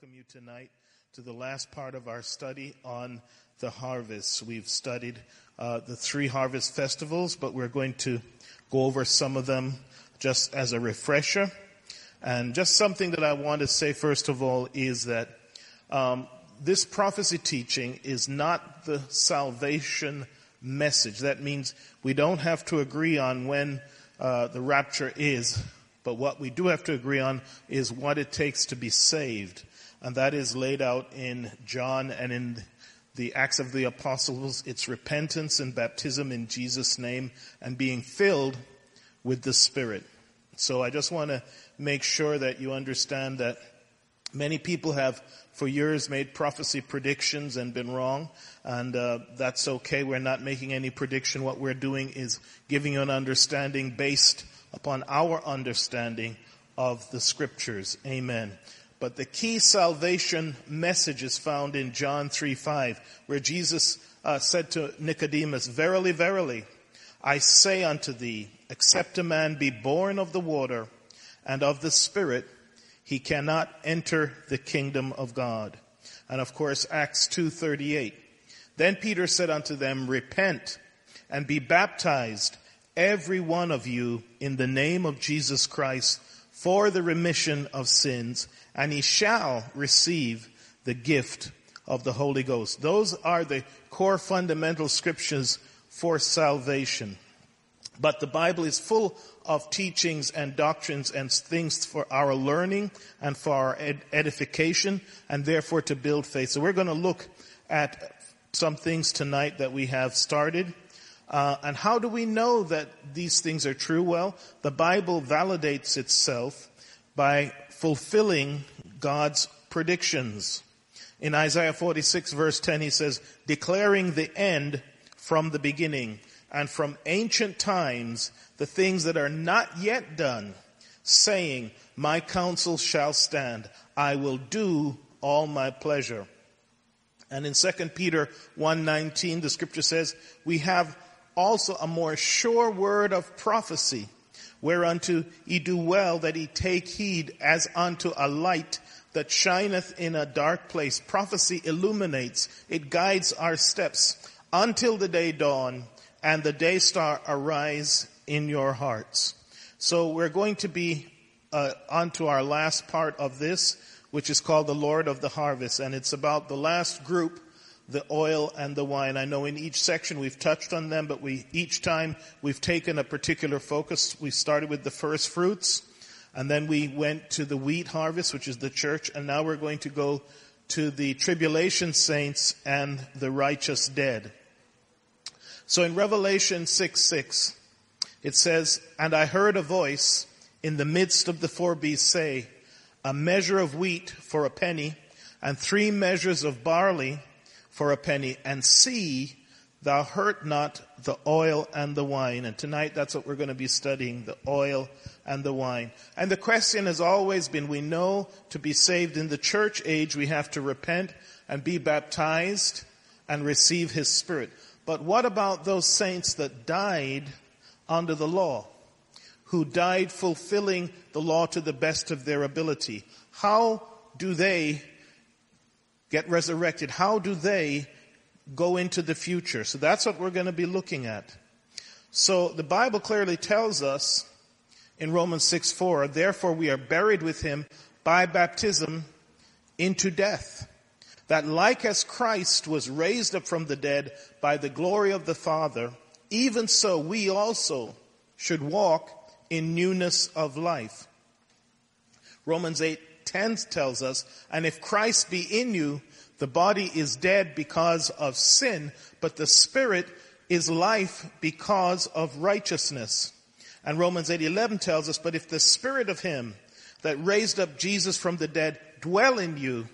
welcome you tonight to the last part of our study on the harvest. We've studied the three harvest festivals, but we're going to go over some of them just as a refresher. And just something that I want to say, first of all, is that this prophecy teaching is not the salvation message. That means we don't have to agree on when the rapture is. But what we do have to agree on is what it takes to be saved. And that is laid out in John and in the Acts of the Apostles. It's repentance and baptism in Jesus' name and being filled with the Spirit. So I just want to make sure that you understand that many people have for years made prophecy predictions and been wrong. And that's okay. We're not making any prediction. What we're doing is giving you an understanding based upon our understanding of the Scriptures. Amen. But the key salvation message is found in John 3:5, where Jesus said to Nicodemus, "Verily, verily, I say unto thee, except a man be born of the water and of the Spirit, he cannot enter the kingdom of God." And of course, Acts 2:38. "Then Peter said unto them, Repent and be baptized, every one of you, in the name of Jesus Christ, for the remission of sins, and he shall receive the gift of the Holy Ghost." Those are the core fundamental scriptures for salvation. But the Bible is full of teachings and doctrines and things for our learning and for our edification, and therefore to build faith. So we're going to look at some things tonight that we have started. And how do we know that these things are true? Well, the Bible validates itself by fulfilling God's predictions. In Isaiah 46 verse 10, he says, "Declaring the end from the beginning, and from ancient times the things that are not yet done, saying, My counsel shall stand, I will do all my pleasure." And in 2 Peter 1:19, the scripture says, "We have also a more sure word of prophecy, whereunto ye do well that ye take heed as unto a light that shineth in a dark place." Prophecy illuminates, it guides our steps, "until the day dawn and the day star arise in your hearts." So we're going to be onto our last part of this, which is called the Lord of the Harvest, and it's about the last group, the oil and the wine. I know in each section we've touched on them, but each time we've taken a particular focus. We started with the first fruits, and then we went to the wheat harvest, which is the church, and now we're going to go to the tribulation saints and the righteous dead. So in Revelation 6:6, it says, "And I heard a voice in the midst of the four beasts say, A measure of wheat for a penny, and 3 measures of barley for a penny, and see, thou hurt not the oil and the wine." And tonight that's what we're going to be studying, the oil and the wine. And the question has always been, we know to be saved in the church age, we have to repent and be baptized and receive his Spirit. But what about those saints that died under the law, who died fulfilling the law to the best of their ability? How do they get resurrected? How do they go into the future? So that's what we're going to be looking at. So the Bible clearly tells us in Romans 6:4, "Therefore we are buried with him by baptism into death, that like as Christ was raised up from the dead by the glory of the Father, even so we also should walk in newness of life." Romans 8:10 tells us, "And if Christ be in you, the body is dead because of sin, but the Spirit is life because of righteousness." And Romans 8:11 tells us, "But if the Spirit of him that raised up Jesus from the dead dwell in you,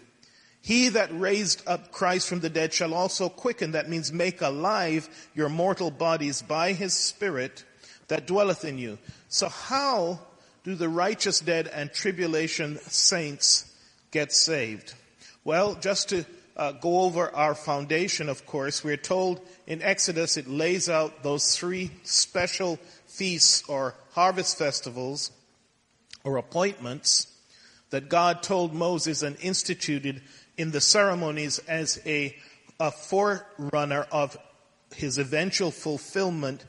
he that raised up Christ from the dead shall also quicken," that means make alive, "your mortal bodies by his Spirit that dwelleth in you." So how do the righteous dead and tribulation saints get saved? Well, just to go over our foundation, of course, we're told in Exodus it lays out those 3 special feasts or harvest festivals or appointments that God told Moses and instituted in the ceremonies as a forerunner of his eventual fulfillment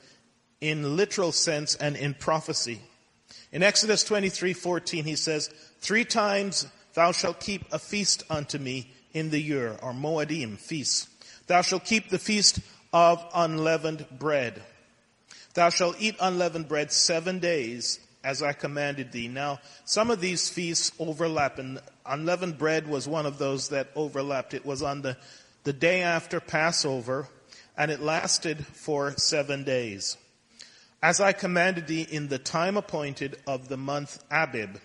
in literal sense and in prophecy. In Exodus 23:14, he says, 3 times thou shalt keep a feast unto me in the year, or Moedim, feast. Thou shalt keep the feast of unleavened bread. Thou shalt eat unleavened bread 7 days, as I commanded thee. Now, some of these feasts overlap, and unleavened bread was one of those that overlapped. It was on the day after Passover, and it lasted for 7 days. As I commanded thee in the time appointed of the month Abib.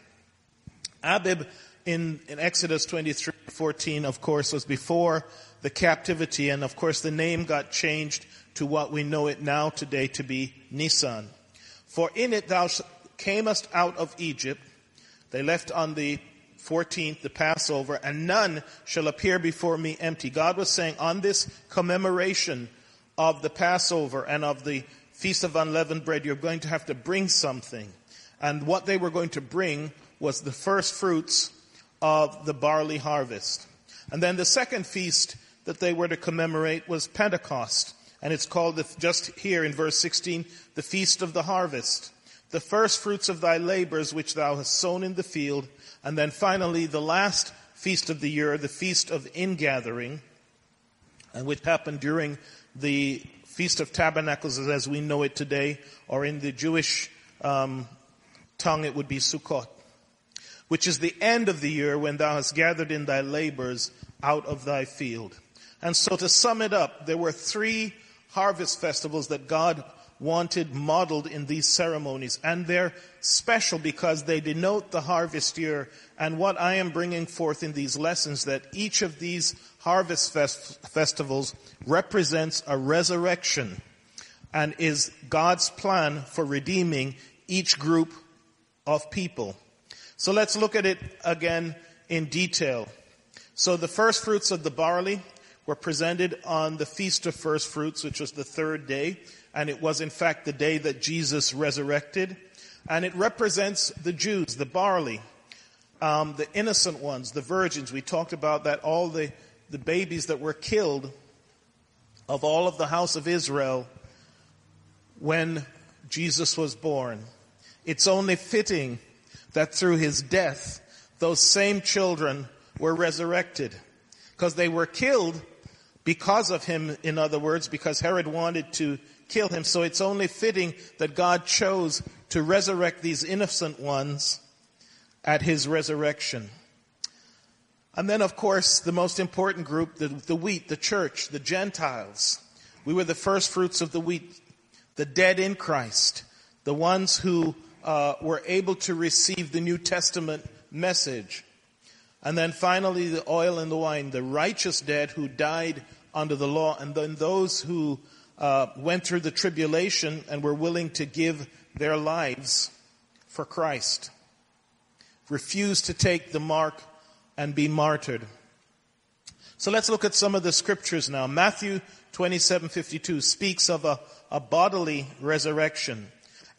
Abib in Exodus 23:14, of course, was before the captivity, and of course the name got changed to what we know it now today to be Nisan. For in it thou camest out of Egypt. They left on the 14th, the Passover, and none shall appear before me empty. God was saying on this commemoration of the Passover and of the Feast of Unleavened Bread, you're going to have to bring something. And what they were going to bring was the first fruits of the barley harvest. And then the second feast that they were to commemorate was Pentecost. And it's called, just here in verse 16, the Feast of the Harvest. The first fruits of thy labors which thou hast sown in the field. And then finally the last feast of the year, the Feast of Ingathering, and which happened during the Feast of Tabernacles as we know it today, or in the Jewish tongue it would be Sukkot, which is the end of the year when thou hast gathered in thy labors out of thy field. And so to sum it up, there were 3 harvest festivals that God wanted modeled in these ceremonies. And they're special because they denote the harvest year. And what I am bringing forth in these lessons, that each of these harvest festivals represents a resurrection and is God's plan for redeeming each group of people. So let's look at it again in detail. So the first fruits of the barley were presented on the Feast of First Fruits, which was the 3rd day. And it was, in fact, the day that Jesus resurrected. And it represents the Jews, the barley, the innocent ones, the virgins. We talked about that, all the babies that were killed of all of the house of Israel when Jesus was born. It's only fitting that through his death, those same children were resurrected. Because they were killed because of him, in other words, because Herod wanted to kill him. So it's only fitting that God chose to resurrect these innocent ones at his resurrection. And then, of course, the most important group, the wheat, the church, the Gentiles. We were the first fruits of the wheat, the dead in Christ, the ones who were able to receive the New Testament message. And then finally, the oil and the wine, the righteous dead who died under the law, and then those who went through the tribulation and were willing to give their lives for Christ, refused to take the mark and be martyred. So let's look at some of the scriptures now. Matthew 27:52 speaks of a bodily resurrection.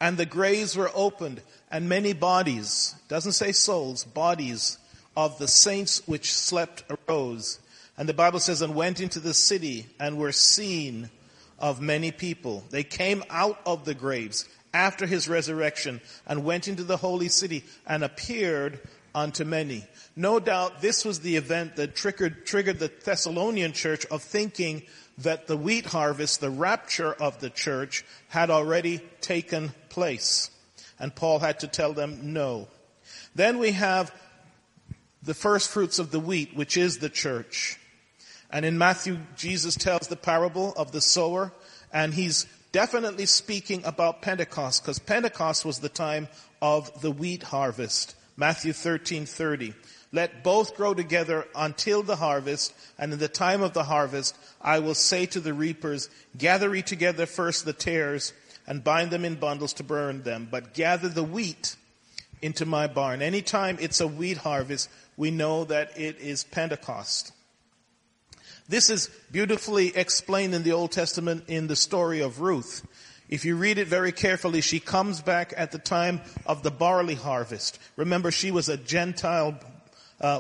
And the graves were opened, and many bodies, doesn't say souls, bodies of the saints which slept arose. And the Bible says, and went into the city and were seen of many people. They came out of the graves after his resurrection and went into the holy city and appeared unto many. No doubt this was the event that triggered the Thessalonian church of thinking that the wheat harvest, the rapture of the church, had already taken place. And Paul had to tell them no. Then we have the first fruits of the wheat, which is the church. And in Matthew, Jesus tells the parable of the sower, and he's definitely speaking about Pentecost, because Pentecost was the time of the wheat harvest. Matthew 13:30. Let both grow together until the harvest, and in the time of the harvest, I will say to the reapers, gather ye together first the tares, and bind them in bundles to burn them, but gather the wheat into my barn. Anytime it's a wheat harvest, we know that it is Pentecost. This is beautifully explained in the Old Testament in the story of Ruth. If you read it very carefully, she comes back at the time of the barley harvest. Remember, she was a Gentile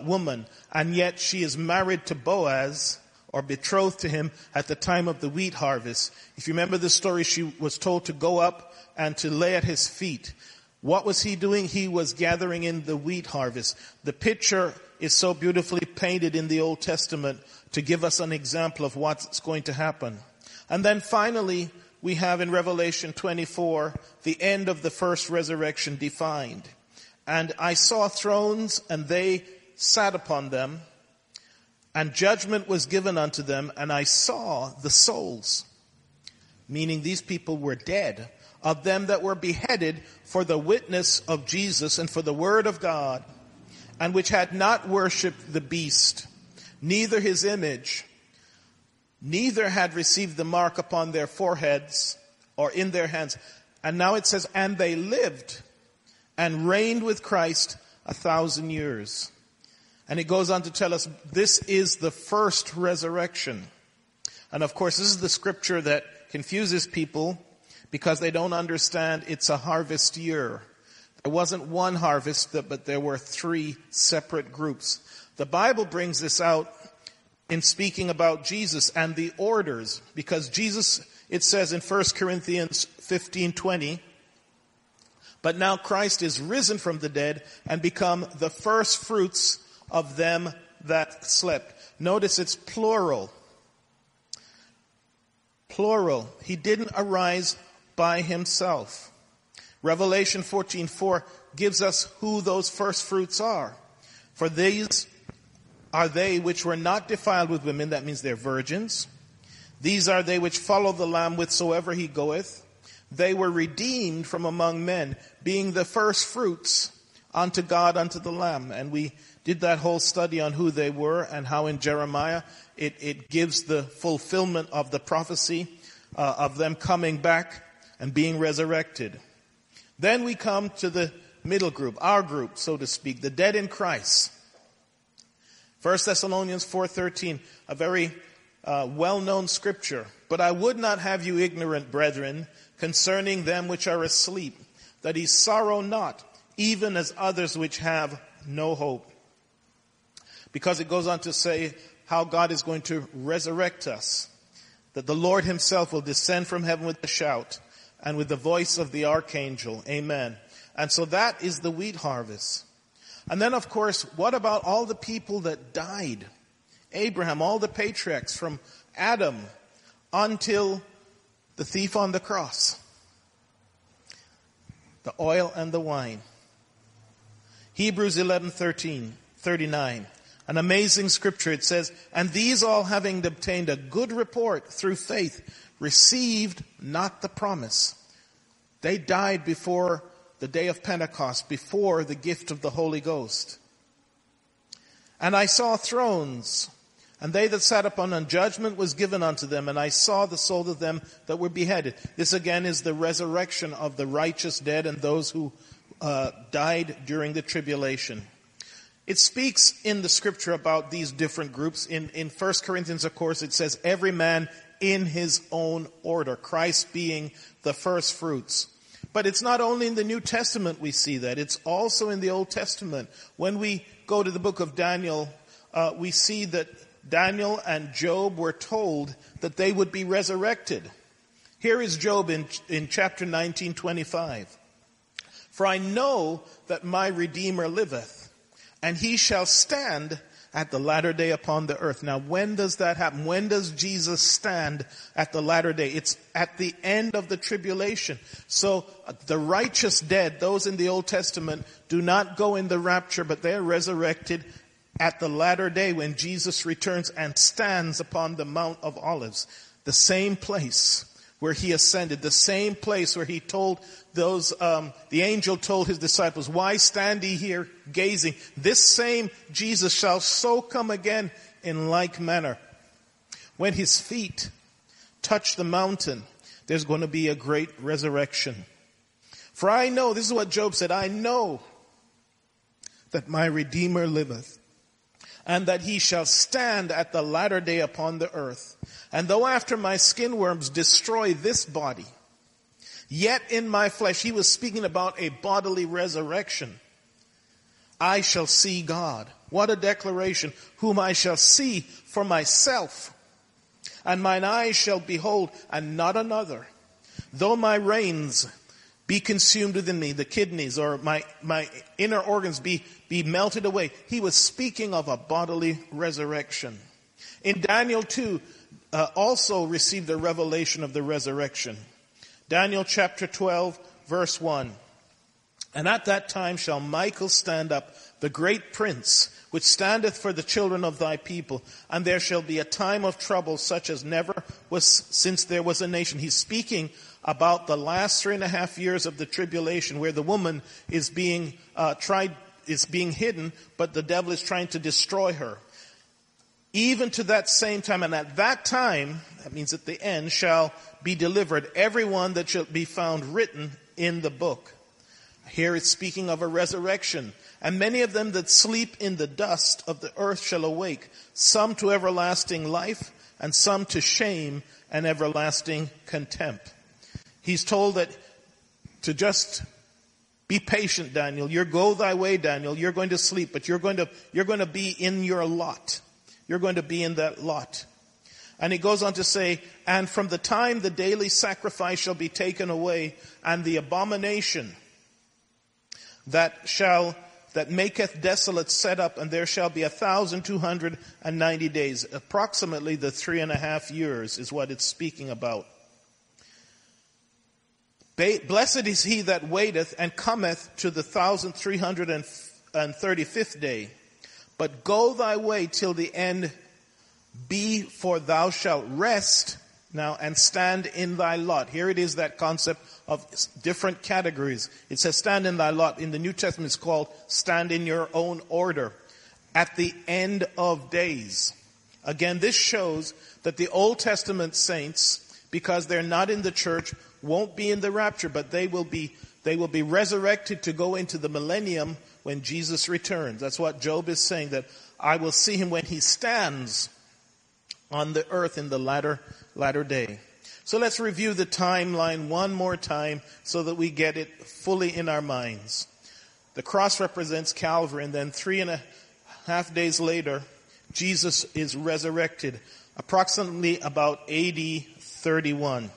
woman, and yet she is married to Boaz, or betrothed to him, at the time of the wheat harvest. If you remember the story, she was told to go up and to lay at his feet. What was he doing? He was gathering in the wheat harvest. The picture is so beautifully painted in the Old Testament to give us an example of what's going to happen. And then finally, we have in Revelation 24, the end of the first resurrection defined. And I saw thrones, and they sat upon them, and judgment was given unto them, and I saw the souls, meaning these people were dead, of them that were beheaded for the witness of Jesus and for the word of God, and which had not worshipped the beast, neither his image, neither had received the mark upon their foreheads or in their hands. And now it says, and they lived and reigned with Christ 1,000 years. And it goes on to tell us this is the first resurrection. And of course, this is the scripture that confuses people because they don't understand it's a harvest year. There wasn't one harvest, but there were three separate groups. The Bible brings this out in speaking about Jesus and the orders, because Jesus, it says in 1 Corinthians 15:20, but now Christ is risen from the dead and become the first fruits of them that slept. Notice it's plural. Plural. He didn't arise by himself. Revelation 14:4 gives us who those first fruits are. For these are they which were not defiled with women, that means they're virgins. These are they which follow the Lamb whithersoever he goeth. They were redeemed from among men, being the first fruits unto God, unto the Lamb. And we did that whole study on who they were and how in Jeremiah it gives the fulfillment of the prophecy of them coming back and being resurrected. Then we come to the middle group, our group, so to speak, the dead in Christ. 1 Thessalonians 4:13, a very well-known scripture. But I would not have you ignorant, brethren, concerning them which are asleep, that ye sorrow not, even as others which have no hope. Because it goes on to say how God is going to resurrect us, that the Lord himself will descend from heaven with a shout and with the voice of the archangel. Amen. And so that is the wheat harvest. And then, of course, what about all the people that died? Abraham, all the patriarchs from Adam until the thief on the cross. The oil and the wine. Hebrews 11:39. An amazing scripture. It says, and these all, having obtained a good report through faith, received not the promise. They died before the day of Pentecost, before the gift of the Holy Ghost. And I saw thrones, and they that sat upon them, judgment was given unto them, and I saw the souls of them that were beheaded. This again is the resurrection of the righteous dead and those who died during the tribulation. It speaks in the scripture about these different groups. In 1 Corinthians, of course, it says, every man in his own order, Christ being the first fruits. But it's not only in the New Testament we see that. It's also in the Old Testament. When we go to the book of Daniel, we see that Daniel and Job were told that they would be resurrected. Here is Job in chapter 19:25. For I know that my Redeemer liveth, and he shall stand at the latter day upon the earth. Now, when does that happen? When does Jesus stand at the latter day? It's at the end of the tribulation. So the righteous dead, those in the Old Testament, do not go in the rapture, but they are resurrected at the latter day when Jesus returns and stands upon the Mount of Olives, the same place where he ascended, the same place where he told those, the angel told his disciples, why stand ye here gazing? This same Jesus shall so come again in like manner. When his feet touch the mountain, there's going to be a great resurrection. For I know, this is what Job said, I know that my Redeemer liveth, and that he shall stand at the latter day upon the earth. And though after my skin worms destroy this body, Yet in my flesh, he was speaking about a bodily resurrection. I shall see God. What a declaration. Whom I shall see for myself. And mine eyes shall behold, and not another. Though my reins be consumed within me, the kidneys or my inner organs be melted away. He was speaking of a bodily resurrection. In Daniel 2, also received a revelation of the resurrection. Daniel chapter 12, verse 1. And at that time shall Michael stand up, the great prince, which standeth for the children of thy people. And there shall be a time of trouble such as never was since there was a nation. He's speaking about the last 3.5 years of the tribulation, where the woman is being hidden, but the devil is trying to destroy her. Even to that same time, and at that time, that means at the end, shall be delivered everyone that shall be found written in the book. Here it's speaking of a resurrection. And many of them that sleep in the dust of the earth shall awake, some to everlasting life, and some to shame and everlasting contempt. He's told that to just be patient, Daniel. You go thy way, Daniel. You're going to sleep, but you're going to be in your lot. You're going to be in that lot. And he goes on to say, and from the time the daily sacrifice shall be taken away, and the abomination that maketh desolate set up, and there shall be 1,290 days. Approximately the 3.5 years is what it's speaking about. Blessed is he that waiteth and cometh to the 1,335th day. But go thy way till the end be, for thou shalt rest now and stand in thy lot. Here it is, that concept of different categories. It says stand in thy lot. In the New Testament it's called stand in your own order at the end of days. Again, this shows that the Old Testament saints, because they're not in the church, won't be in the rapture, but they will be resurrected to go into the millennium when Jesus returns. That's what Job is saying, that I will see him when he stands on the earth in the latter day. So let's review the timeline one more time so that we get it fully in our minds. The cross represents Calvary, and then 3.5 days later, Jesus is resurrected, approximately about AD 31.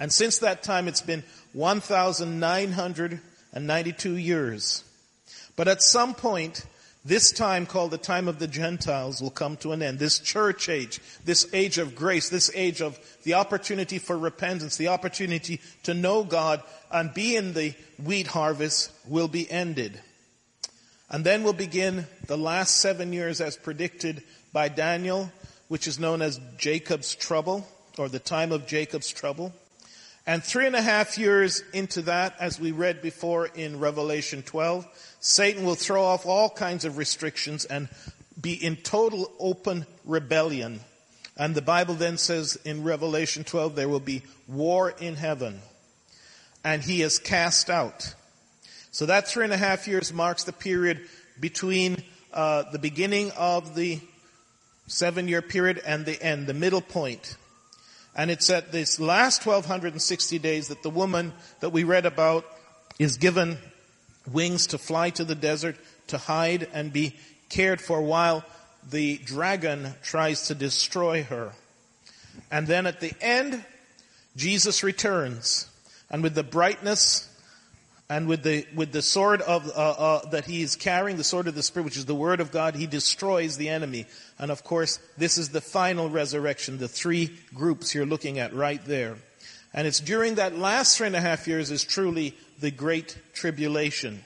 And since that time, it's been 1,992 years. But at some point, this time called the time of the Gentiles will come to an end. This church age, this age of grace, this age of the opportunity for repentance, the opportunity to know God and be in the wheat harvest will be ended. And then will begin the last 7 years as predicted by Daniel, which is known as Jacob's trouble, or the time of Jacob's trouble. And 3.5 years into that, as we read before in Revelation 12, Satan will throw off all kinds of restrictions and be in total open rebellion. And the Bible then says in Revelation 12, there will be war in heaven. And he is cast out. So that 3.5 years marks the period between the beginning of the 7-year period and the end, the middle point. And it's at this last 1,260 days that the woman that we read about is given wings to fly to the desert, to hide and be cared for while the dragon tries to destroy her. And then at the end, Jesus returns. And with the brightness and with the sword of that he is carrying, the sword of the Spirit, which is the Word of God, he destroys the enemy. And of course, this is the final resurrection, the three groups you're looking at right there. And it's during that last 3.5 years is truly the great tribulation.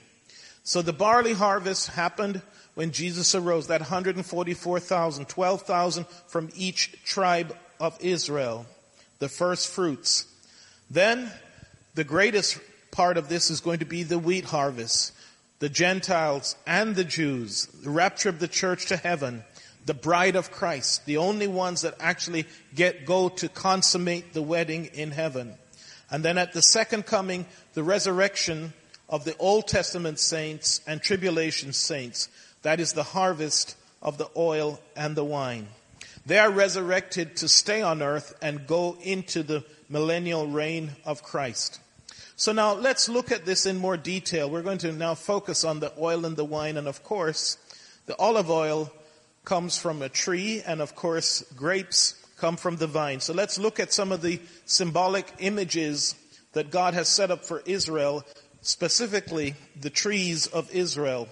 So the barley harvest happened when Jesus arose, that 144,000, 12,000 from each tribe of Israel, the first fruits. Then the greatest part of this is going to be the wheat harvest, the Gentiles and the Jews, the rapture of the church to heaven, the bride of Christ, the only ones that actually go to consummate the wedding in heaven. And then at the second coming, the resurrection of the Old Testament saints and tribulation saints. That is the harvest of the oil and the wine. They are resurrected to stay on earth and go into the millennial reign of Christ. So now let's look at this in more detail. We're going to now focus on the oil and the wine. And of course, the olive oil comes from a tree. And of course, grapes come from the vine. So let's look at some of the symbolic images that God has set up for Israel, specifically the trees of Israel,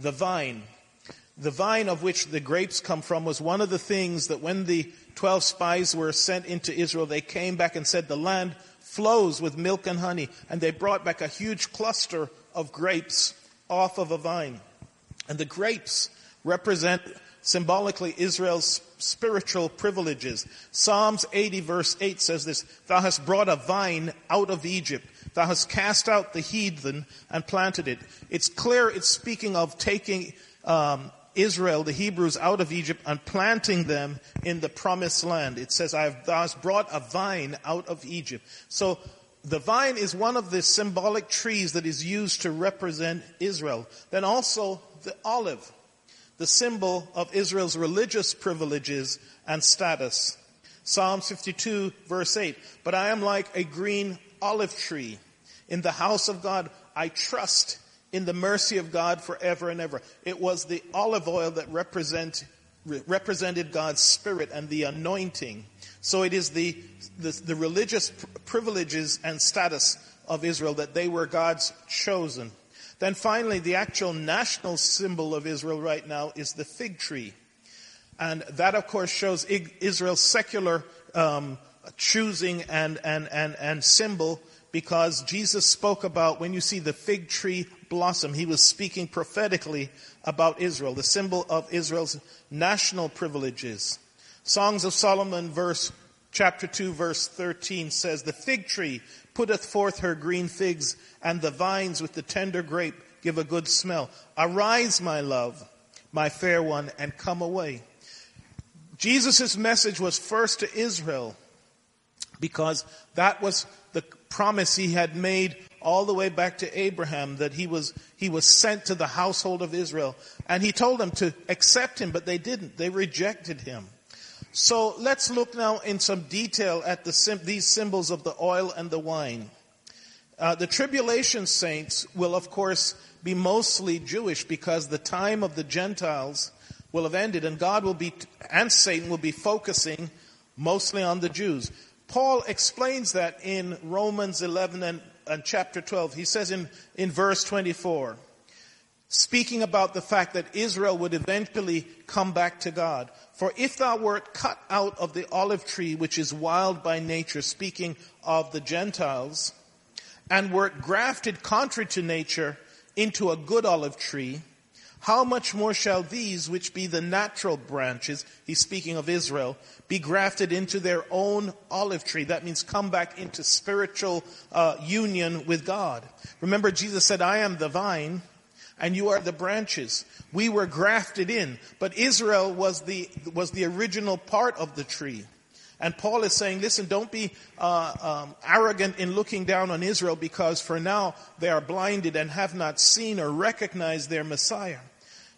the vine. The vine of which the grapes come from was one of the things that when the 12 spies were sent into Israel, they came back and said, the land flows with milk and honey. And they brought back a huge cluster of grapes off of a vine. And the grapes represent symbolically Israel's spiritual privileges. Psalms 80 verse 8 says this, thou hast brought a vine out of Egypt. Thou hast cast out the heathen and planted it. It's clear it's speaking of taking Israel, the Hebrews, out of Egypt and planting them in the promised land. It says, thou hast brought a vine out of Egypt. So the vine is one of the symbolic trees that is used to represent Israel. Then also the olive, the symbol of Israel's religious privileges and status. Psalm 52 verse 8, but I am like a green olive tree. In the house of God, I trust in the mercy of God forever and ever. It was the olive oil that represented God's spirit and the anointing. So it is the religious privileges and status of Israel that they were God's chosen. Then finally, the actual national symbol of Israel right now is the fig tree. And that, of course, shows Israel's secular choosing and symbol, because Jesus spoke about when you see the fig tree blossom, he was speaking prophetically about Israel, the symbol of Israel's national privileges. Songs of Solomon chapter 2 verse 13 says, the fig tree putteth forth her green figs, and the vines with the tender grape give a good smell. Arise, my love, my fair one, and come away. Jesus' message was first to Israel, because that was the promise he had made all the way back to Abraham, that he was sent to the household of Israel. And he told them to accept him, but they didn't. They rejected him. So let's look now in some detail at these symbols of the oil and the wine. The tribulation saints will, of course, be mostly Jewish, because the time of the Gentiles will have ended, and God will be, and Satan will be focusing mostly on the Jews. Paul explains that in Romans 11 and chapter 12. He says in verse 24, speaking about the fact that Israel would eventually come back to God. For if thou wert cut out of the olive tree, which is wild by nature, speaking of the Gentiles, and wert grafted contrary to nature into a good olive tree, how much more shall these, which be the natural branches, he's speaking of Israel, be grafted into their own olive tree? That means come back into spiritual union with God. Remember, Jesus said, I am the vine and you are the branches. We were grafted in, but Israel was the original part of the tree. And Paul is saying, listen, don't be arrogant in looking down on Israel, because for now they are blinded and have not seen or recognized their Messiah.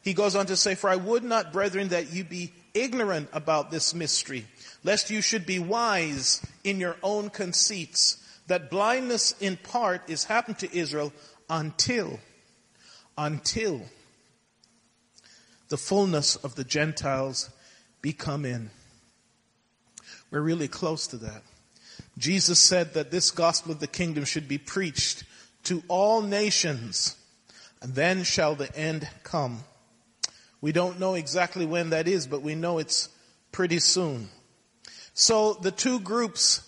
He goes on to say, for I would not, brethren, that you be ignorant about this mystery, lest you should be wise in your own conceits, that blindness in part is happened to Israel until the fullness of the Gentiles be come in. We're really close to that. Jesus said that this gospel of the kingdom should be preached to all nations, and then shall the end come. We don't know exactly when that is, but we know it's pretty soon. So the two groups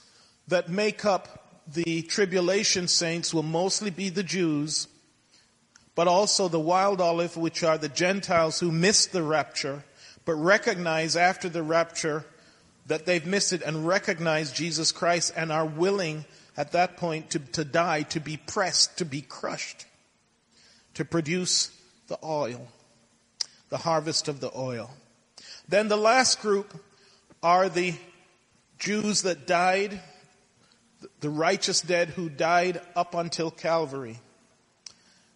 that make up the tribulation saints will mostly be the Jews, but also the wild olive, which are the Gentiles who missed the rapture, but recognize after the rapture that they've missed it and recognize Jesus Christ and are willing at that point to die, to be pressed, to be crushed, to produce the oil, the harvest of the oil. Then the last group are the Jews that died, the righteous dead who died up until Calvary.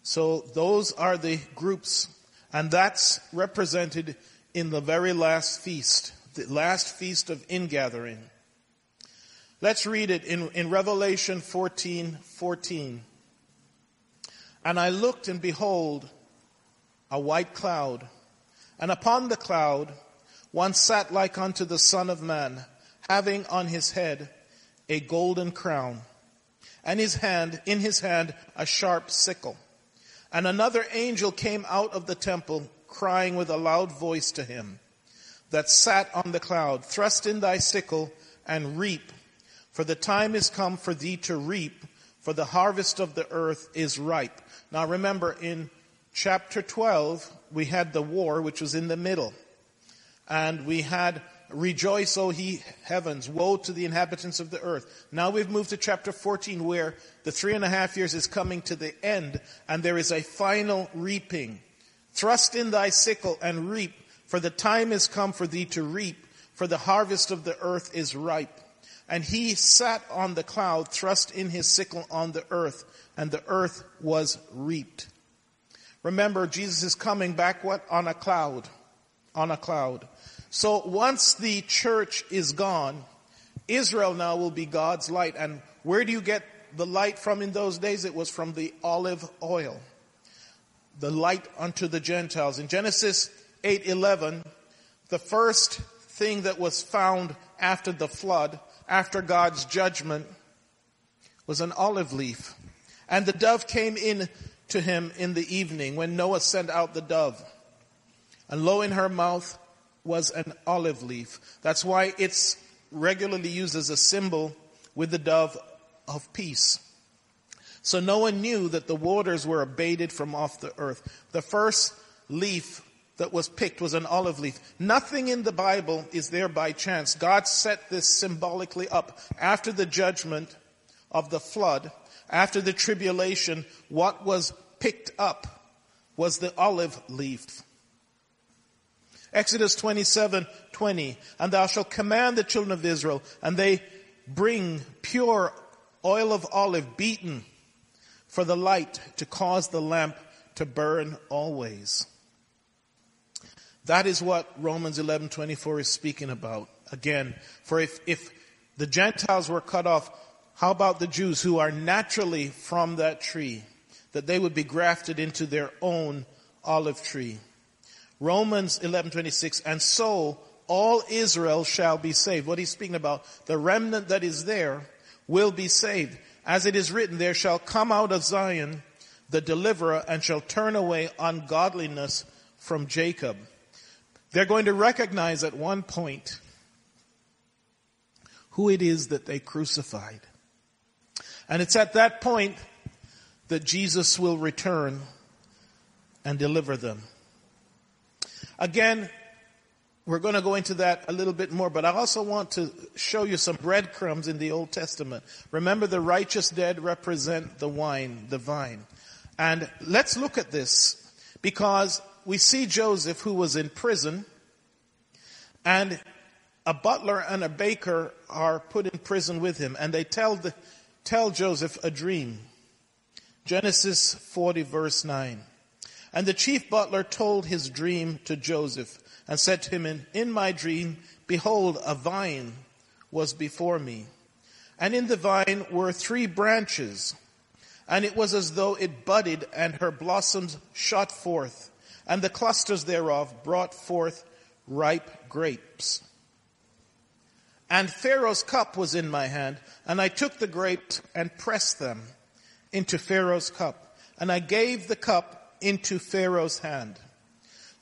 So those are the groups, and that's represented in the very last feast. The last feast of ingathering. Let's read it in Revelation 14:14. And I looked, and behold, a white cloud. And upon the cloud one sat like unto the Son of Man, having on his head a golden crown, and in his hand a sharp sickle. And another angel came out of the temple, crying with a loud voice to him that sat on the cloud, thrust in thy sickle and reap, for the time is come for thee to reap, for the harvest of the earth is ripe. Now remember, in chapter 12, we had the war, which was in the middle. And we had, rejoice, O ye heavens, woe to the inhabitants of the earth. Now we've moved to chapter 14, where the 3.5 years is coming to the end, and there is a final reaping. Thrust in thy sickle and reap, for the time is come for thee to reap, for the harvest of the earth is ripe. And he sat on the cloud, thrust in his sickle on the earth, and the earth was reaped. Remember, Jesus is coming back, what? On a cloud. On a cloud. So once the church is gone, Israel now will be God's light. And where do you get the light from in those days? It was from the olive oil, the light unto the Gentiles. In Genesis 8:11, the first thing that was found after the flood, after God's judgment, was an olive leaf. And the dove came in to him in the evening when Noah sent out the dove. And lo, in her mouth was an olive leaf. That's why it's regularly used as a symbol with the dove of peace. So Noah knew that the waters were abated from off the earth. The first leaf that was picked was an olive leaf. Nothing in the Bible is there by chance. God set this symbolically up. After the judgment of the flood, after the tribulation, what was picked up was the olive leaf. Exodus 27:20, and thou shalt command the children of Israel, and they bring pure oil of olive beaten for the light, to cause the lamp to burn always. That is what Romans 11:24 is speaking about. Again, for if the Gentiles were cut off, how about the Jews who are naturally from that tree, that they would be grafted into their own olive tree? Romans 11:26, and so all Israel shall be saved. What he's speaking about, the remnant that is there will be saved. As it is written, there shall come out of Zion the deliverer, and shall turn away ungodliness from Jacob. They're going to recognize at one point who it is that they crucified. And it's at that point that Jesus will return and deliver them. Again, we're going to go into that a little bit more, but I also want to show you some breadcrumbs in the Old Testament. Remember, the righteous dead represent the vine. And let's look at this, because we see Joseph, who was in prison, and a butler and a baker are put in prison with him, and they tell Joseph a dream. Genesis 40, verse 9. And the chief butler told his dream to Joseph, and said to him, in my dream, behold, a vine was before me, and in the vine were 3 branches, and it was as though it budded, and her blossoms shot forth, and the clusters thereof brought forth ripe grapes. And Pharaoh's cup was in my hand, and I took the grapes and pressed them into Pharaoh's cup, and I gave the cup into Pharaoh's hand.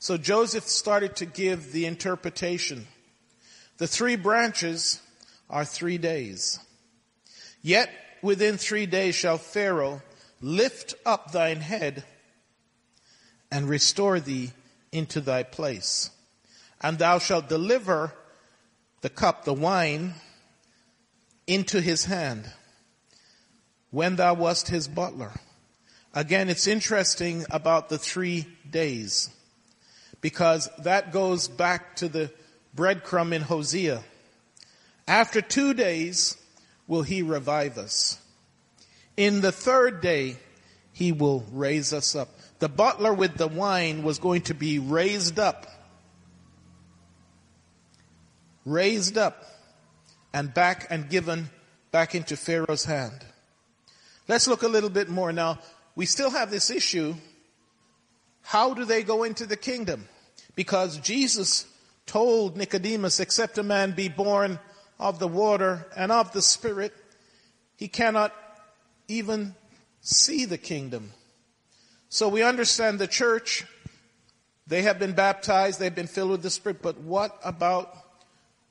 So Joseph started to give the interpretation. The 3 branches are 3 days. Yet within 3 days shall Pharaoh lift up thine head and restore thee into thy place. And thou shalt deliver the cup, the wine, into his hand, when thou wast his butler. Again, it's interesting about the 3 days, because that goes back to the breadcrumb in Hosea. After 2 days will he revive us. In the 3rd day, he will raise us up. The butler with the wine was going to be raised up. Raised up and back and given back into Pharaoh's hand. Let's look a little bit more now. We still have this issue. How do they go into the kingdom? Because Jesus told Nicodemus, except a man be born of the water and of the Spirit, he cannot even see the kingdom. So we understand the church. They have been baptized. They've been filled with the Spirit. But what about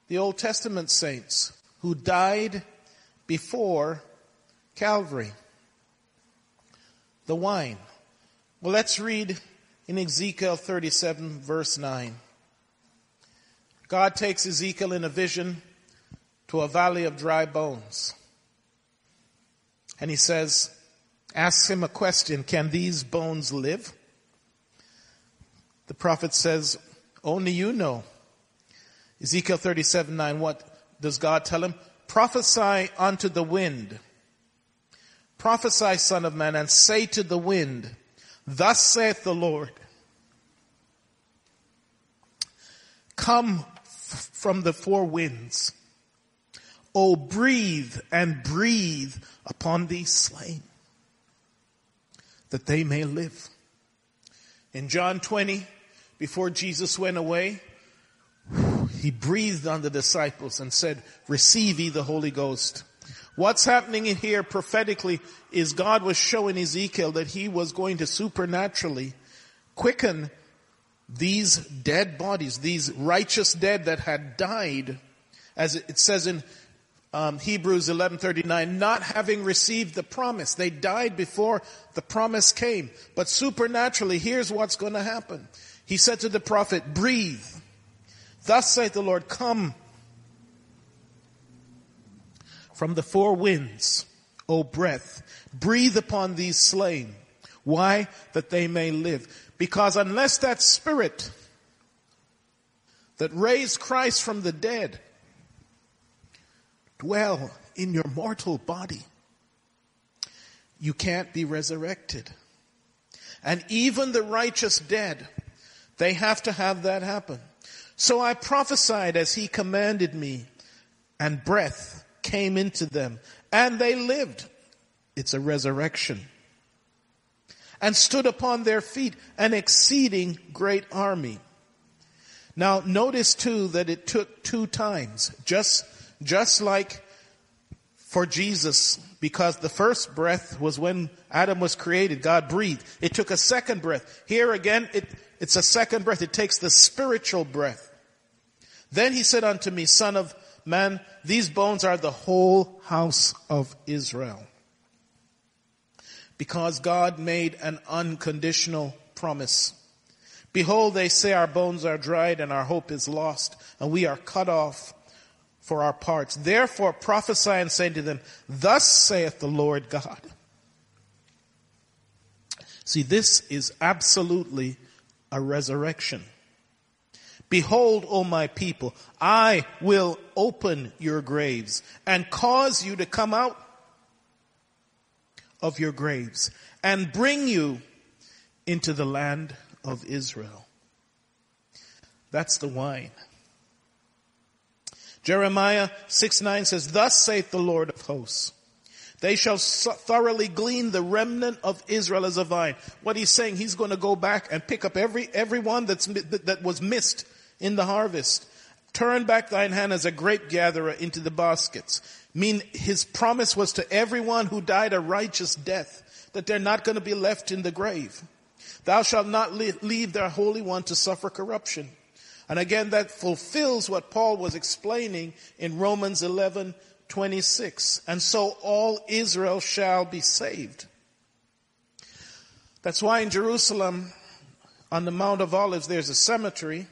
the Old Testament saints who died before Calvary? The wine. Well, let's read in Ezekiel 37, verse 9. God takes Ezekiel in a vision to a valley of dry bones. And he says, asks him a question, can these bones live? The prophet says, only you know. Ezekiel 37, 9, what does God tell him? Prophesy unto the wind. Prophesy, son of man, and say to the wind, thus saith the Lord, come from the four winds, O breathe and breathe upon these slain, that they may live. In John 20, before Jesus went away, he breathed on the disciples and said, receive ye the Holy Ghost. What's happening in here prophetically is God was showing Ezekiel that he was going to supernaturally quicken these dead bodies, these righteous dead that had died, as it says in Hebrews 11:39, not having received the promise. They died before the promise came. But supernaturally, here's what's going to happen. He said to the prophet, breathe. Thus saith the Lord, come from the four winds, O breath, breathe upon these slain. Why? That they may live. Because unless that Spirit that raised Christ from the dead dwell in your mortal body, you can't be resurrected. And even the righteous dead, they have to have that happen. So I prophesied as he commanded me, and breath came into them, and they lived. It's a resurrection. And stood upon their feet, an exceeding great army. Now notice too that it took two times, just like for Jesus, because the first breath was when Adam was created, God breathed. It took a second breath. Here again, it's a second breath. It takes the spiritual breath. Then he said unto me, Son of man, these bones are the whole house of Israel. Because God made an unconditional promise. Behold, they say our bones are dried and our hope is lost, and we are cut off for our parts. Therefore prophesy and say to them, thus saith the Lord God. See, this is absolutely a resurrection. Behold, O my people, I will open your graves and cause you to come out of your graves and bring you into the land of Israel. That's the wine. Jeremiah 6:9 says, thus saith the Lord of hosts, they shall thoroughly glean the remnant of Israel as a vine. What he's saying, he's going to go back and pick up everyone that was missed in the harvest. Turn back thine hand as a grape gatherer into the baskets. Mean his promise was to everyone who died a righteous death, that they're not going to be left in the grave. Thou shalt not leave their Holy One to suffer corruption. And again, that fulfills what Paul was explaining in Romans 11:26. And so all Israel shall be saved. That's why in Jerusalem, on the Mount of Olives, there's a cemetery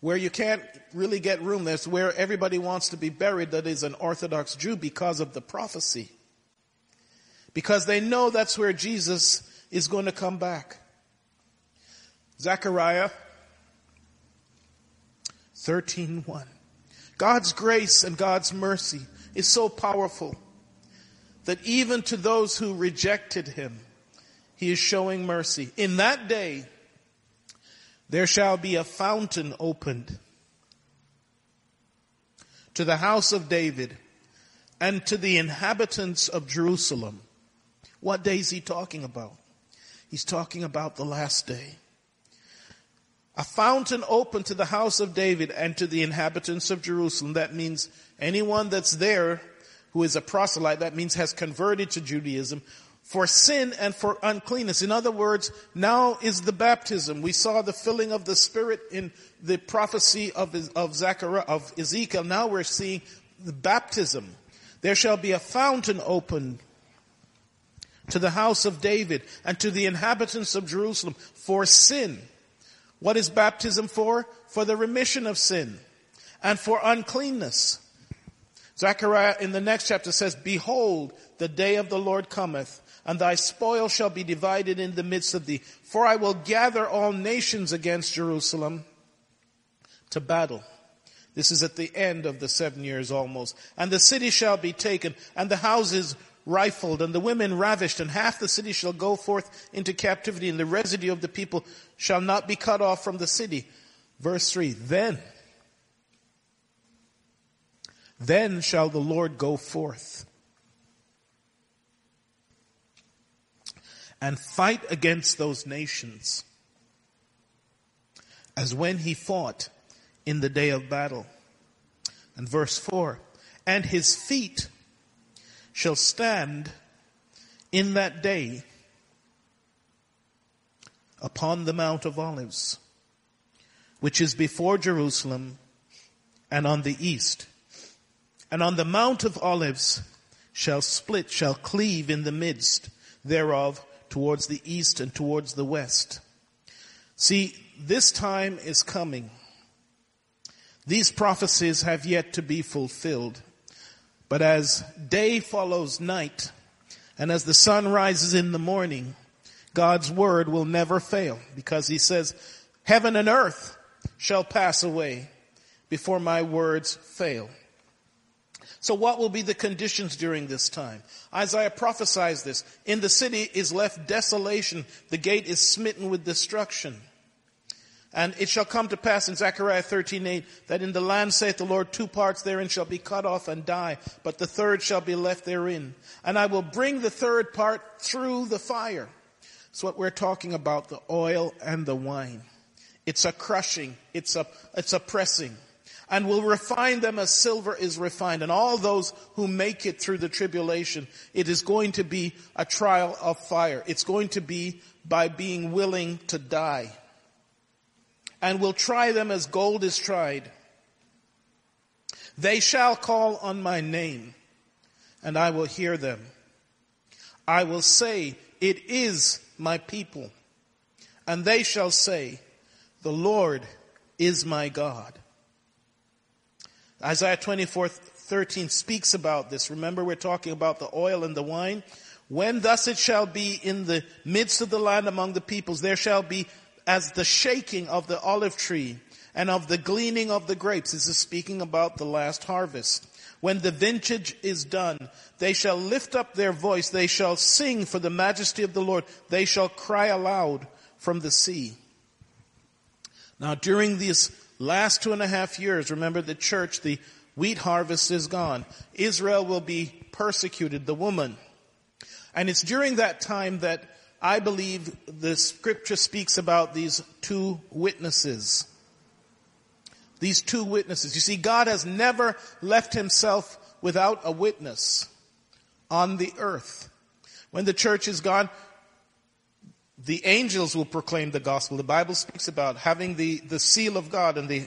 where you can't really get room. That's where everybody wants to be buried that is an Orthodox Jew, because of the prophecy. Because they know that's where Jesus is going to come back. Zechariah 13:1. God's grace and God's mercy is so powerful that even to those who rejected him, he is showing mercy. In that day, there shall be a fountain opened to the house of David and to the inhabitants of Jerusalem. What day is he talking about? He's talking about the last day. A fountain open to the house of David and to the inhabitants of Jerusalem. That means anyone that's there who is a proselyte, that means has converted to Judaism, for sin and for uncleanness. In other words, now is the baptism. We saw the filling of the Spirit in the prophecy of Ezekiel. Now we're seeing the baptism. There shall be a fountain open to the house of David and to the inhabitants of Jerusalem for sin. What is baptism for? For the remission of sin and for uncleanness. Zechariah in the next chapter says, "Behold, the day of the Lord cometh, and thy spoil shall be divided in the midst of thee. For I will gather all nations against Jerusalem to battle." This is at the end of the 7 years almost. "And the city shall be taken, and the houses rifled, and the women ravished, and half the city shall go forth into captivity, and the residue of the people shall not be cut off from the city." Verse 3, Then shall the Lord go forth and fight against those nations, as when he fought in the day of battle. And verse 4, "And his feet shall stand in that day upon the Mount of Olives, which is before Jerusalem, and on the east. And on the Mount of Olives shall cleave in the midst thereof towards the east and towards the west." See, this time is coming. These prophecies have yet to be fulfilled. But as day follows night, and as the sun rises in the morning, God's word will never fail, because he says, "Heaven and earth shall pass away before my words fail." So what will be the conditions during this time? Isaiah prophesies this. "In the city is left desolation. The gate is smitten with destruction. And it shall come to pass," in Zechariah 13:8, "that in the land, saith the Lord, two parts therein shall be cut off and die, but the third shall be left therein. And I will bring the third part through the fire." It's what we're talking about, the oil and the wine. It's a crushing. It's a pressing. "And will refine them as silver is refined." And all those who make it through the tribulation, it is going to be a trial of fire. It's going to be by being willing to die. "And will try them as gold is tried. They shall call on my name, and I will hear them. I will say, it is my people. And they shall say, the Lord is my God." Isaiah 24:13 speaks about this. Remember, we're talking about the oil and the wine. "When thus it shall be in the midst of the land among the peoples, there shall be as the shaking of the olive tree and of the gleaning of the grapes." This is speaking about the last harvest. "When the vintage is done, they shall lift up their voice. They shall sing for the majesty of the Lord. They shall cry aloud from the sea." Now, during these last 2.5 years, remember the church, the wheat harvest is gone. Israel will be persecuted, the woman. And it's during that time that I believe the scripture speaks about these two witnesses. These two witnesses. You see, God has never left himself without a witness on the earth. When the church is gone, the angels will proclaim the gospel. The Bible speaks about having the seal of God and the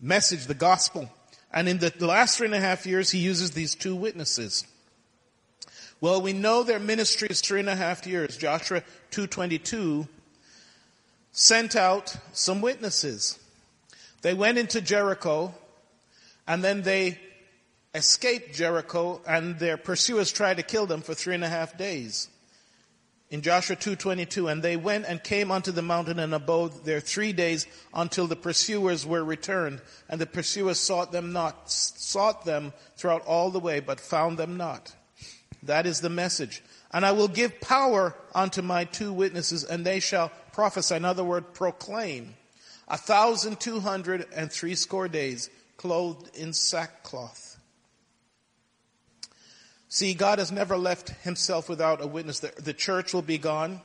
message, the gospel. And in the last 3.5 years, he uses these two witnesses. Well, we know their ministry is 3.5 years. Joshua 2:22 sent out some witnesses. They went into Jericho, and then they escaped Jericho, and their pursuers tried to kill them for 3.5 days. In Joshua 2:22, "And they went and came unto the mountain and abode there 3 days until the pursuers were returned. And the pursuers sought them throughout all the way, but found them not." That is the message. "And I will give power unto my two witnesses, and they shall prophesy," in other words, proclaim, 1,260 days clothed in sackcloth. See, God has never left himself without a witness. The church will be gone.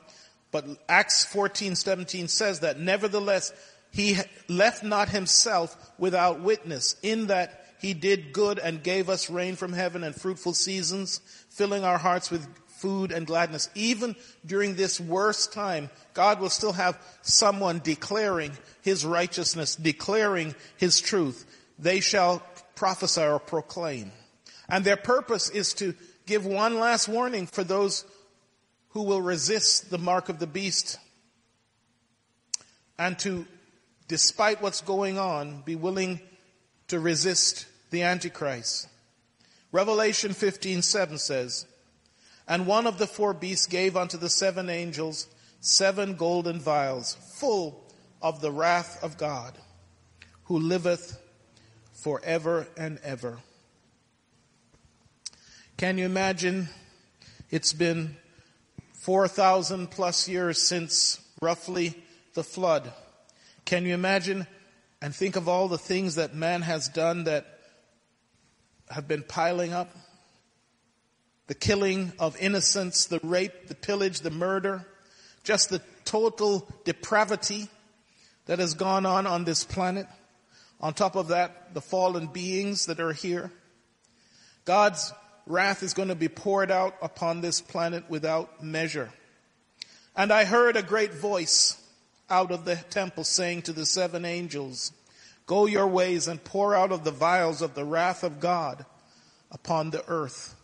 But Acts 14:17 says that, nevertheless, he left not himself without witness, in that he did good and gave us rain from heaven and fruitful seasons, filling our hearts with food and gladness. Even during this worst time, God will still have someone declaring his righteousness, declaring his truth. They shall prophesy or proclaim. And their purpose is to give one last warning for those who will resist the mark of the beast, and to, despite what's going on, be willing to resist the Antichrist. Revelation 15:7 says, "And one of the four beasts gave unto the seven angels seven golden vials, full of the wrath of God, who liveth forever and ever." Can you imagine? It's been 4,000 plus years since roughly the flood. Can you imagine and think of all the things that man has done that have been piling up? The killing of innocents, the rape, the pillage, the murder, just the total depravity that has gone on this planet. On top of that, the fallen beings that are here. God's wrath is going to be poured out upon this planet without measure. And I heard a great voice out of the temple saying to the seven angels, "Go your ways and pour out of the vials of the wrath of God upon the earth."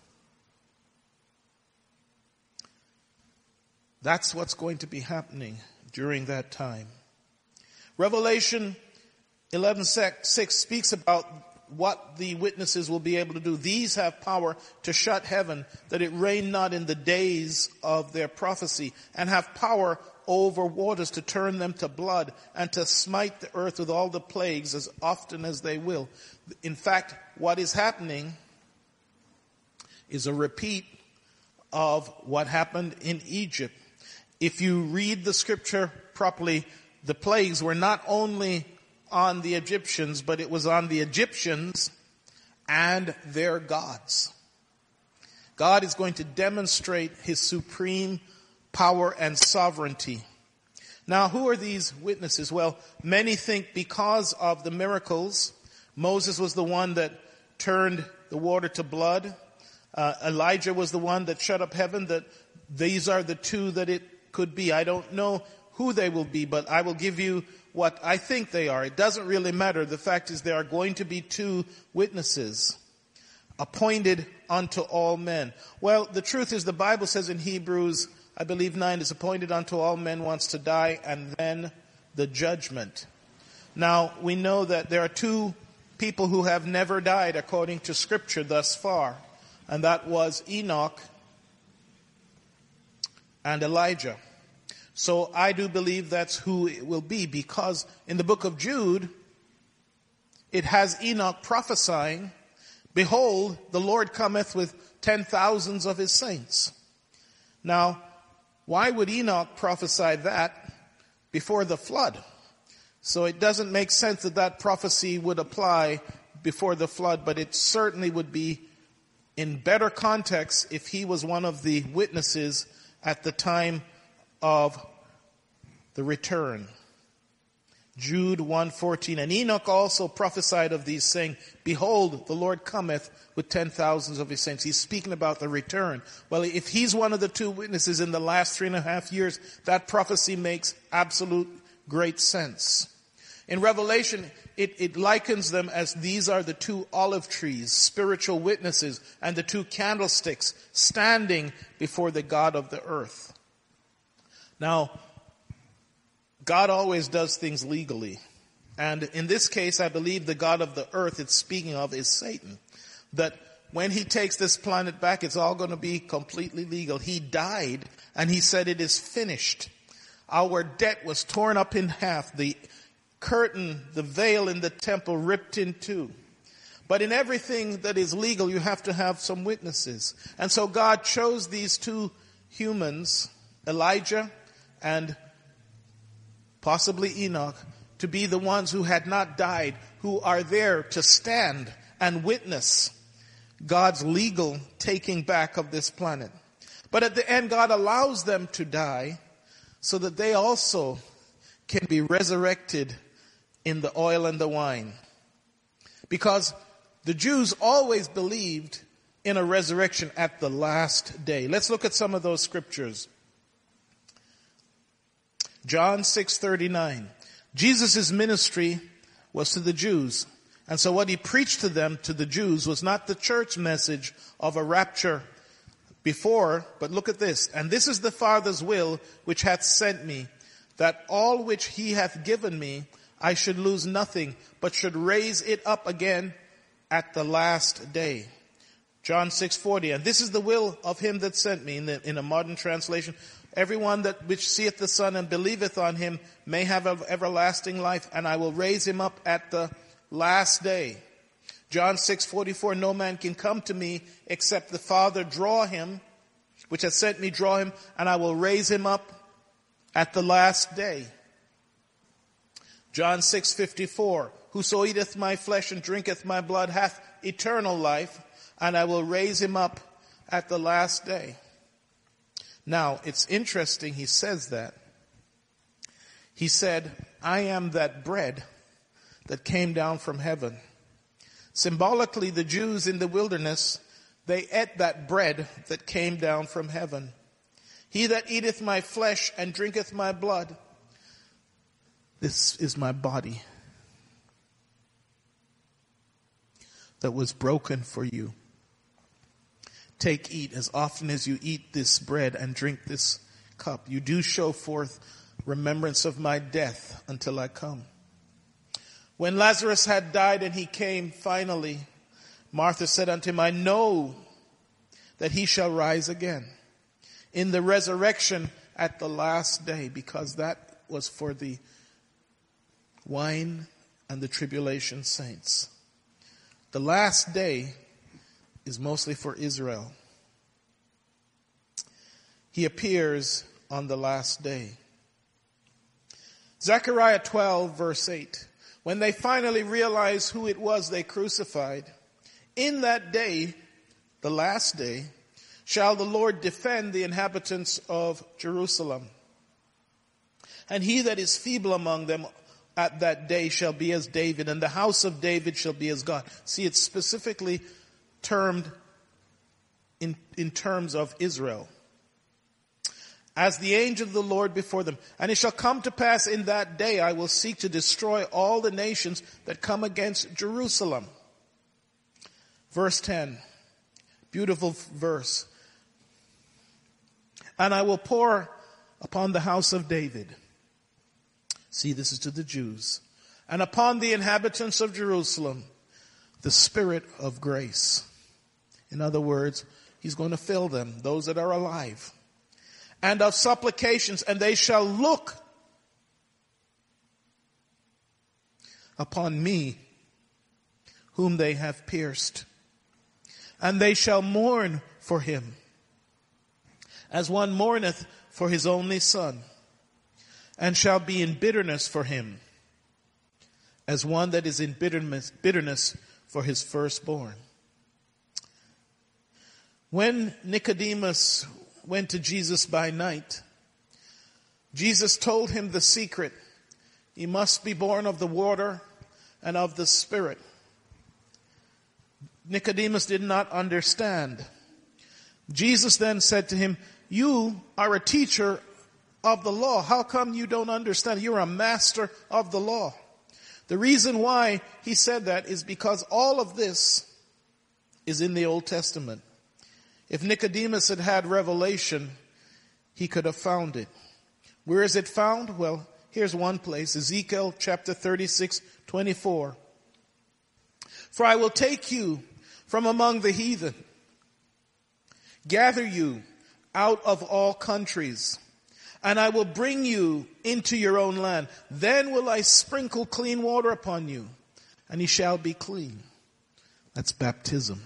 That's what's going to be happening during that time. Revelation 11:6 speaks about what the witnesses will be able to do. "These have power to shut heaven, that it rain not in the days of their prophecy, and have power over waters to turn them to blood, and to smite the earth with all the plagues as often as they will." In fact, what is happening is a repeat of what happened in Egypt. If you read the scripture properly, the plagues were not only on the Egyptians, but it was on the Egyptians and their gods. God is going to demonstrate his supreme power and sovereignty. Now, who are these witnesses? Well, many think because of the miracles, Moses was the one that turned the water to blood. Elijah was the one that shut up heaven, that these are the two that it could be. I don't know who they will be, but I will give you what I think they are. It doesn't really matter. The fact is, there are going to be two witnesses appointed unto all men. Well, the truth is, the Bible says in Hebrews, I believe 9, is appointed unto all men once to die, and then the judgment. Now, we know that there are two people who have never died according to Scripture thus far, and that was Enoch and Elijah. So I do believe that's who it will be, because in the book of Jude, it has Enoch prophesying, "Behold, the Lord cometh with 10,000s of his saints." Now, why would Enoch prophesy that before the flood? So it doesn't make sense that that prophecy would apply before the flood, but it certainly would be in better context if he was one of the witnesses at the time of the return. Jude 1:14, "And Enoch also prophesied of these, saying, Behold, the Lord cometh with 10,000s of his saints." He's speaking about the return. Well, if he's one of the two witnesses in the last 3.5 years, that prophecy makes absolute great sense. In Revelation, it likens them as these are the two olive trees, spiritual witnesses, and the two candlesticks standing before the God of the earth. Now, God always does things legally. And in this case, I believe the God of the earth it's speaking of is Satan. That when he takes this planet back, it's all going to be completely legal. He died and he said, "It is finished. Our debt was torn up in half. The curtain, the veil in the temple ripped in two." But in everything that is legal, you have to have some witnesses. And so God chose these two humans, Elijah and possibly Enoch, to be the ones who had not died, who are there to stand and witness God's legal taking back of this planet. But at the end, God allows them to die so that they also can be resurrected in the oil and the wine. Because the Jews always believed in a resurrection at the last day. Let's look at some of those scriptures. John 6:39. Jesus' ministry was to the Jews. And so what he preached to them, to the Jews, was not the church message of a rapture before, but look at this. And this is the Father's will which hath sent me, that all which he hath given me, I should lose nothing, but should raise it up again at the last day. John 6:40. And this is the will of him that sent me, in a modern translation. Everyone that which seeth the Son and believeth on him may have everlasting life, and I will raise him up at the last day. John 6:44. No man can come to me except the Father draw him, which has sent me, draw him, and I will raise him up at the last day. John 6:54. Whoso eateth my flesh and drinketh my blood hath eternal life, and I will raise him up at the last day. Now, it's interesting he says that. He said, I am that bread that came down from heaven. Symbolically, the Jews in the wilderness, they ate that bread that came down from heaven. He that eateth my flesh and drinketh my blood, this is my body that was broken for you. Take, eat, as often as you eat this bread and drink this cup, you do show forth remembrance of my death until I come. When Lazarus had died and he came finally, Martha said unto him, I know that he shall rise again in the resurrection at the last day, because that was for the wine and the tribulation saints. The last day is mostly for Israel. He appears on the last day. Zechariah 12, verse 8. When they finally realized who it was they crucified, in that day, the last day, shall the Lord defend the inhabitants of Jerusalem. And he that is feeble among them at that day shall be as David, and the house of David shall be as God. See, it's specifically termed in terms of Israel. As the angel of the Lord before them. And it shall come to pass in that day, I will seek to destroy all the nations that come against Jerusalem. Verse 10. Beautiful verse. And I will pour upon the house of David. See, this is to the Jews. And upon the inhabitants of Jerusalem, the spirit of grace. In other words, he's going to fill them, those that are alive. And of supplications, and they shall look upon me, whom they have pierced. And they shall mourn for him, as one mourneth for his only son, and shall be in bitterness for him, as one that is in bitterness for his firstborn. When Nicodemus went to Jesus by night, Jesus told him the secret. He must be born of the water and of the Spirit. Nicodemus did not understand. Jesus then said to him, you are a teacher of the law. How come you don't understand? You're a master of the law. The reason why he said that is because all of this is in the Old Testament. If Nicodemus had had revelation, he could have found it. Where is it found? Well, here's one place, Ezekiel chapter 36:24. For I will take you from among the heathen, gather you out of all countries, and I will bring you into your own land. Then will I sprinkle clean water upon you, and ye shall be clean. That's baptism.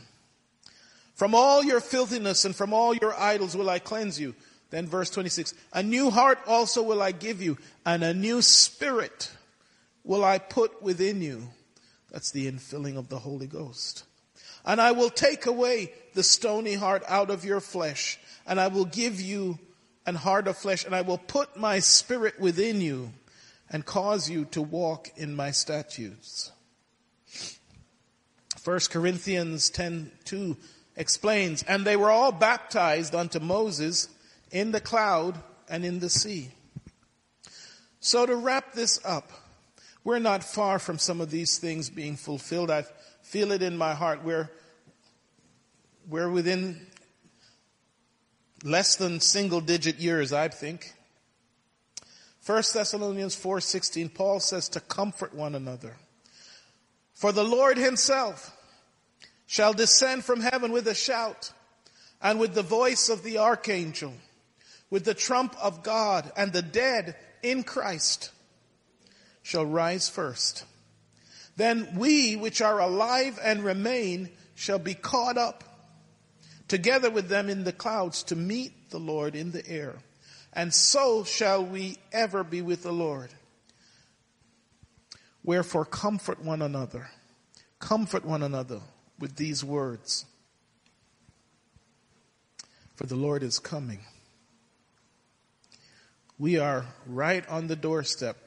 From all your filthiness and from all your idols will I cleanse you. Then verse 26, a new heart also will I give you, and a new spirit will I put within you. That's the infilling of the Holy Ghost. And I will take away the stony heart out of your flesh, and I will give you an heart of flesh, and I will put my spirit within you and cause you to walk in my statutes." 1 Corinthians 10:2 explains, "And they were all baptized unto Moses in the cloud and in the sea." So to wrap this up, we're not far from some of these things being fulfilled. I feel it in my heart. We're within less than single-digit years, I think. 1 Thessalonians 4:16, Paul says to comfort one another. "For the Lord himself shall descend from heaven with a shout, and with the voice of the archangel, with the trump of God, and the dead in Christ shall rise first. Then we which are alive and remain shall be caught up together with them in the clouds to meet the Lord in the air. And so shall we ever be with the Lord. Wherefore comfort one another." Comfort one another with these words. For the Lord is coming. We are right on the doorstep.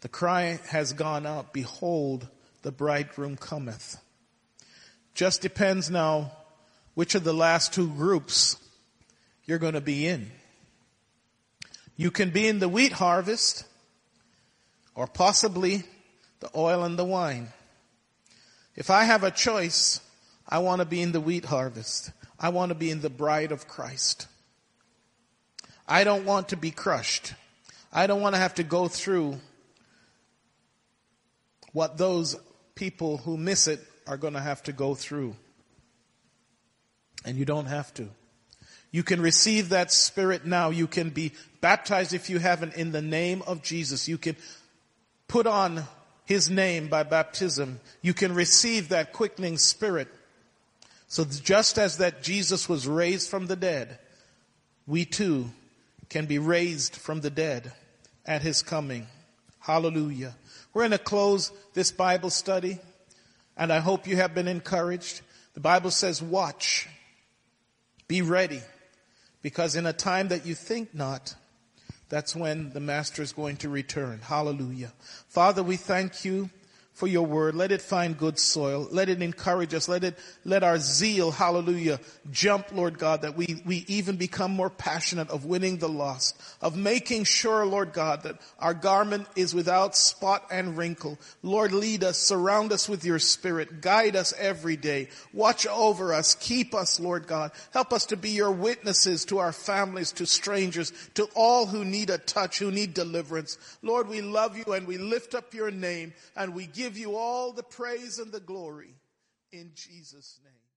The cry has gone out, "Behold, the bridegroom cometh." Just depends now which of the last two groups you're going to be in. You can be in the wheat harvest, or possibly the oil and the wine. If I have a choice, I want to be in the wheat harvest. I want to be in the bride of Christ. I don't want to be crushed. I don't want to have to go through what those people who miss it are going to have to go through. And you don't have to. You can receive that spirit now. You can be baptized if you haven't in the name of Jesus. You can put on his name by baptism. You can receive that quickening spirit. So just as that Jesus was raised from the dead, we too can be raised from the dead at his coming. Hallelujah. We're going to close this Bible study, and I hope you have been encouraged. The Bible says, watch, be ready, because in a time that you think not, that's when the Master is going to return. Hallelujah. Father, we thank you for your word. Let it find good soil. Let it encourage us. Let our zeal, hallelujah, jump, Lord God, that we even become more passionate of winning the lost, of making sure, Lord God, that our garment is without spot and wrinkle. Lord, lead us, surround us with your spirit, guide us every day, watch over us, keep us, Lord God. Help us to be your witnesses to our families, to strangers, to all who need a touch, who need deliverance. Lord, we love you and we lift up your name and we give you all the praise and the glory in Jesus' name.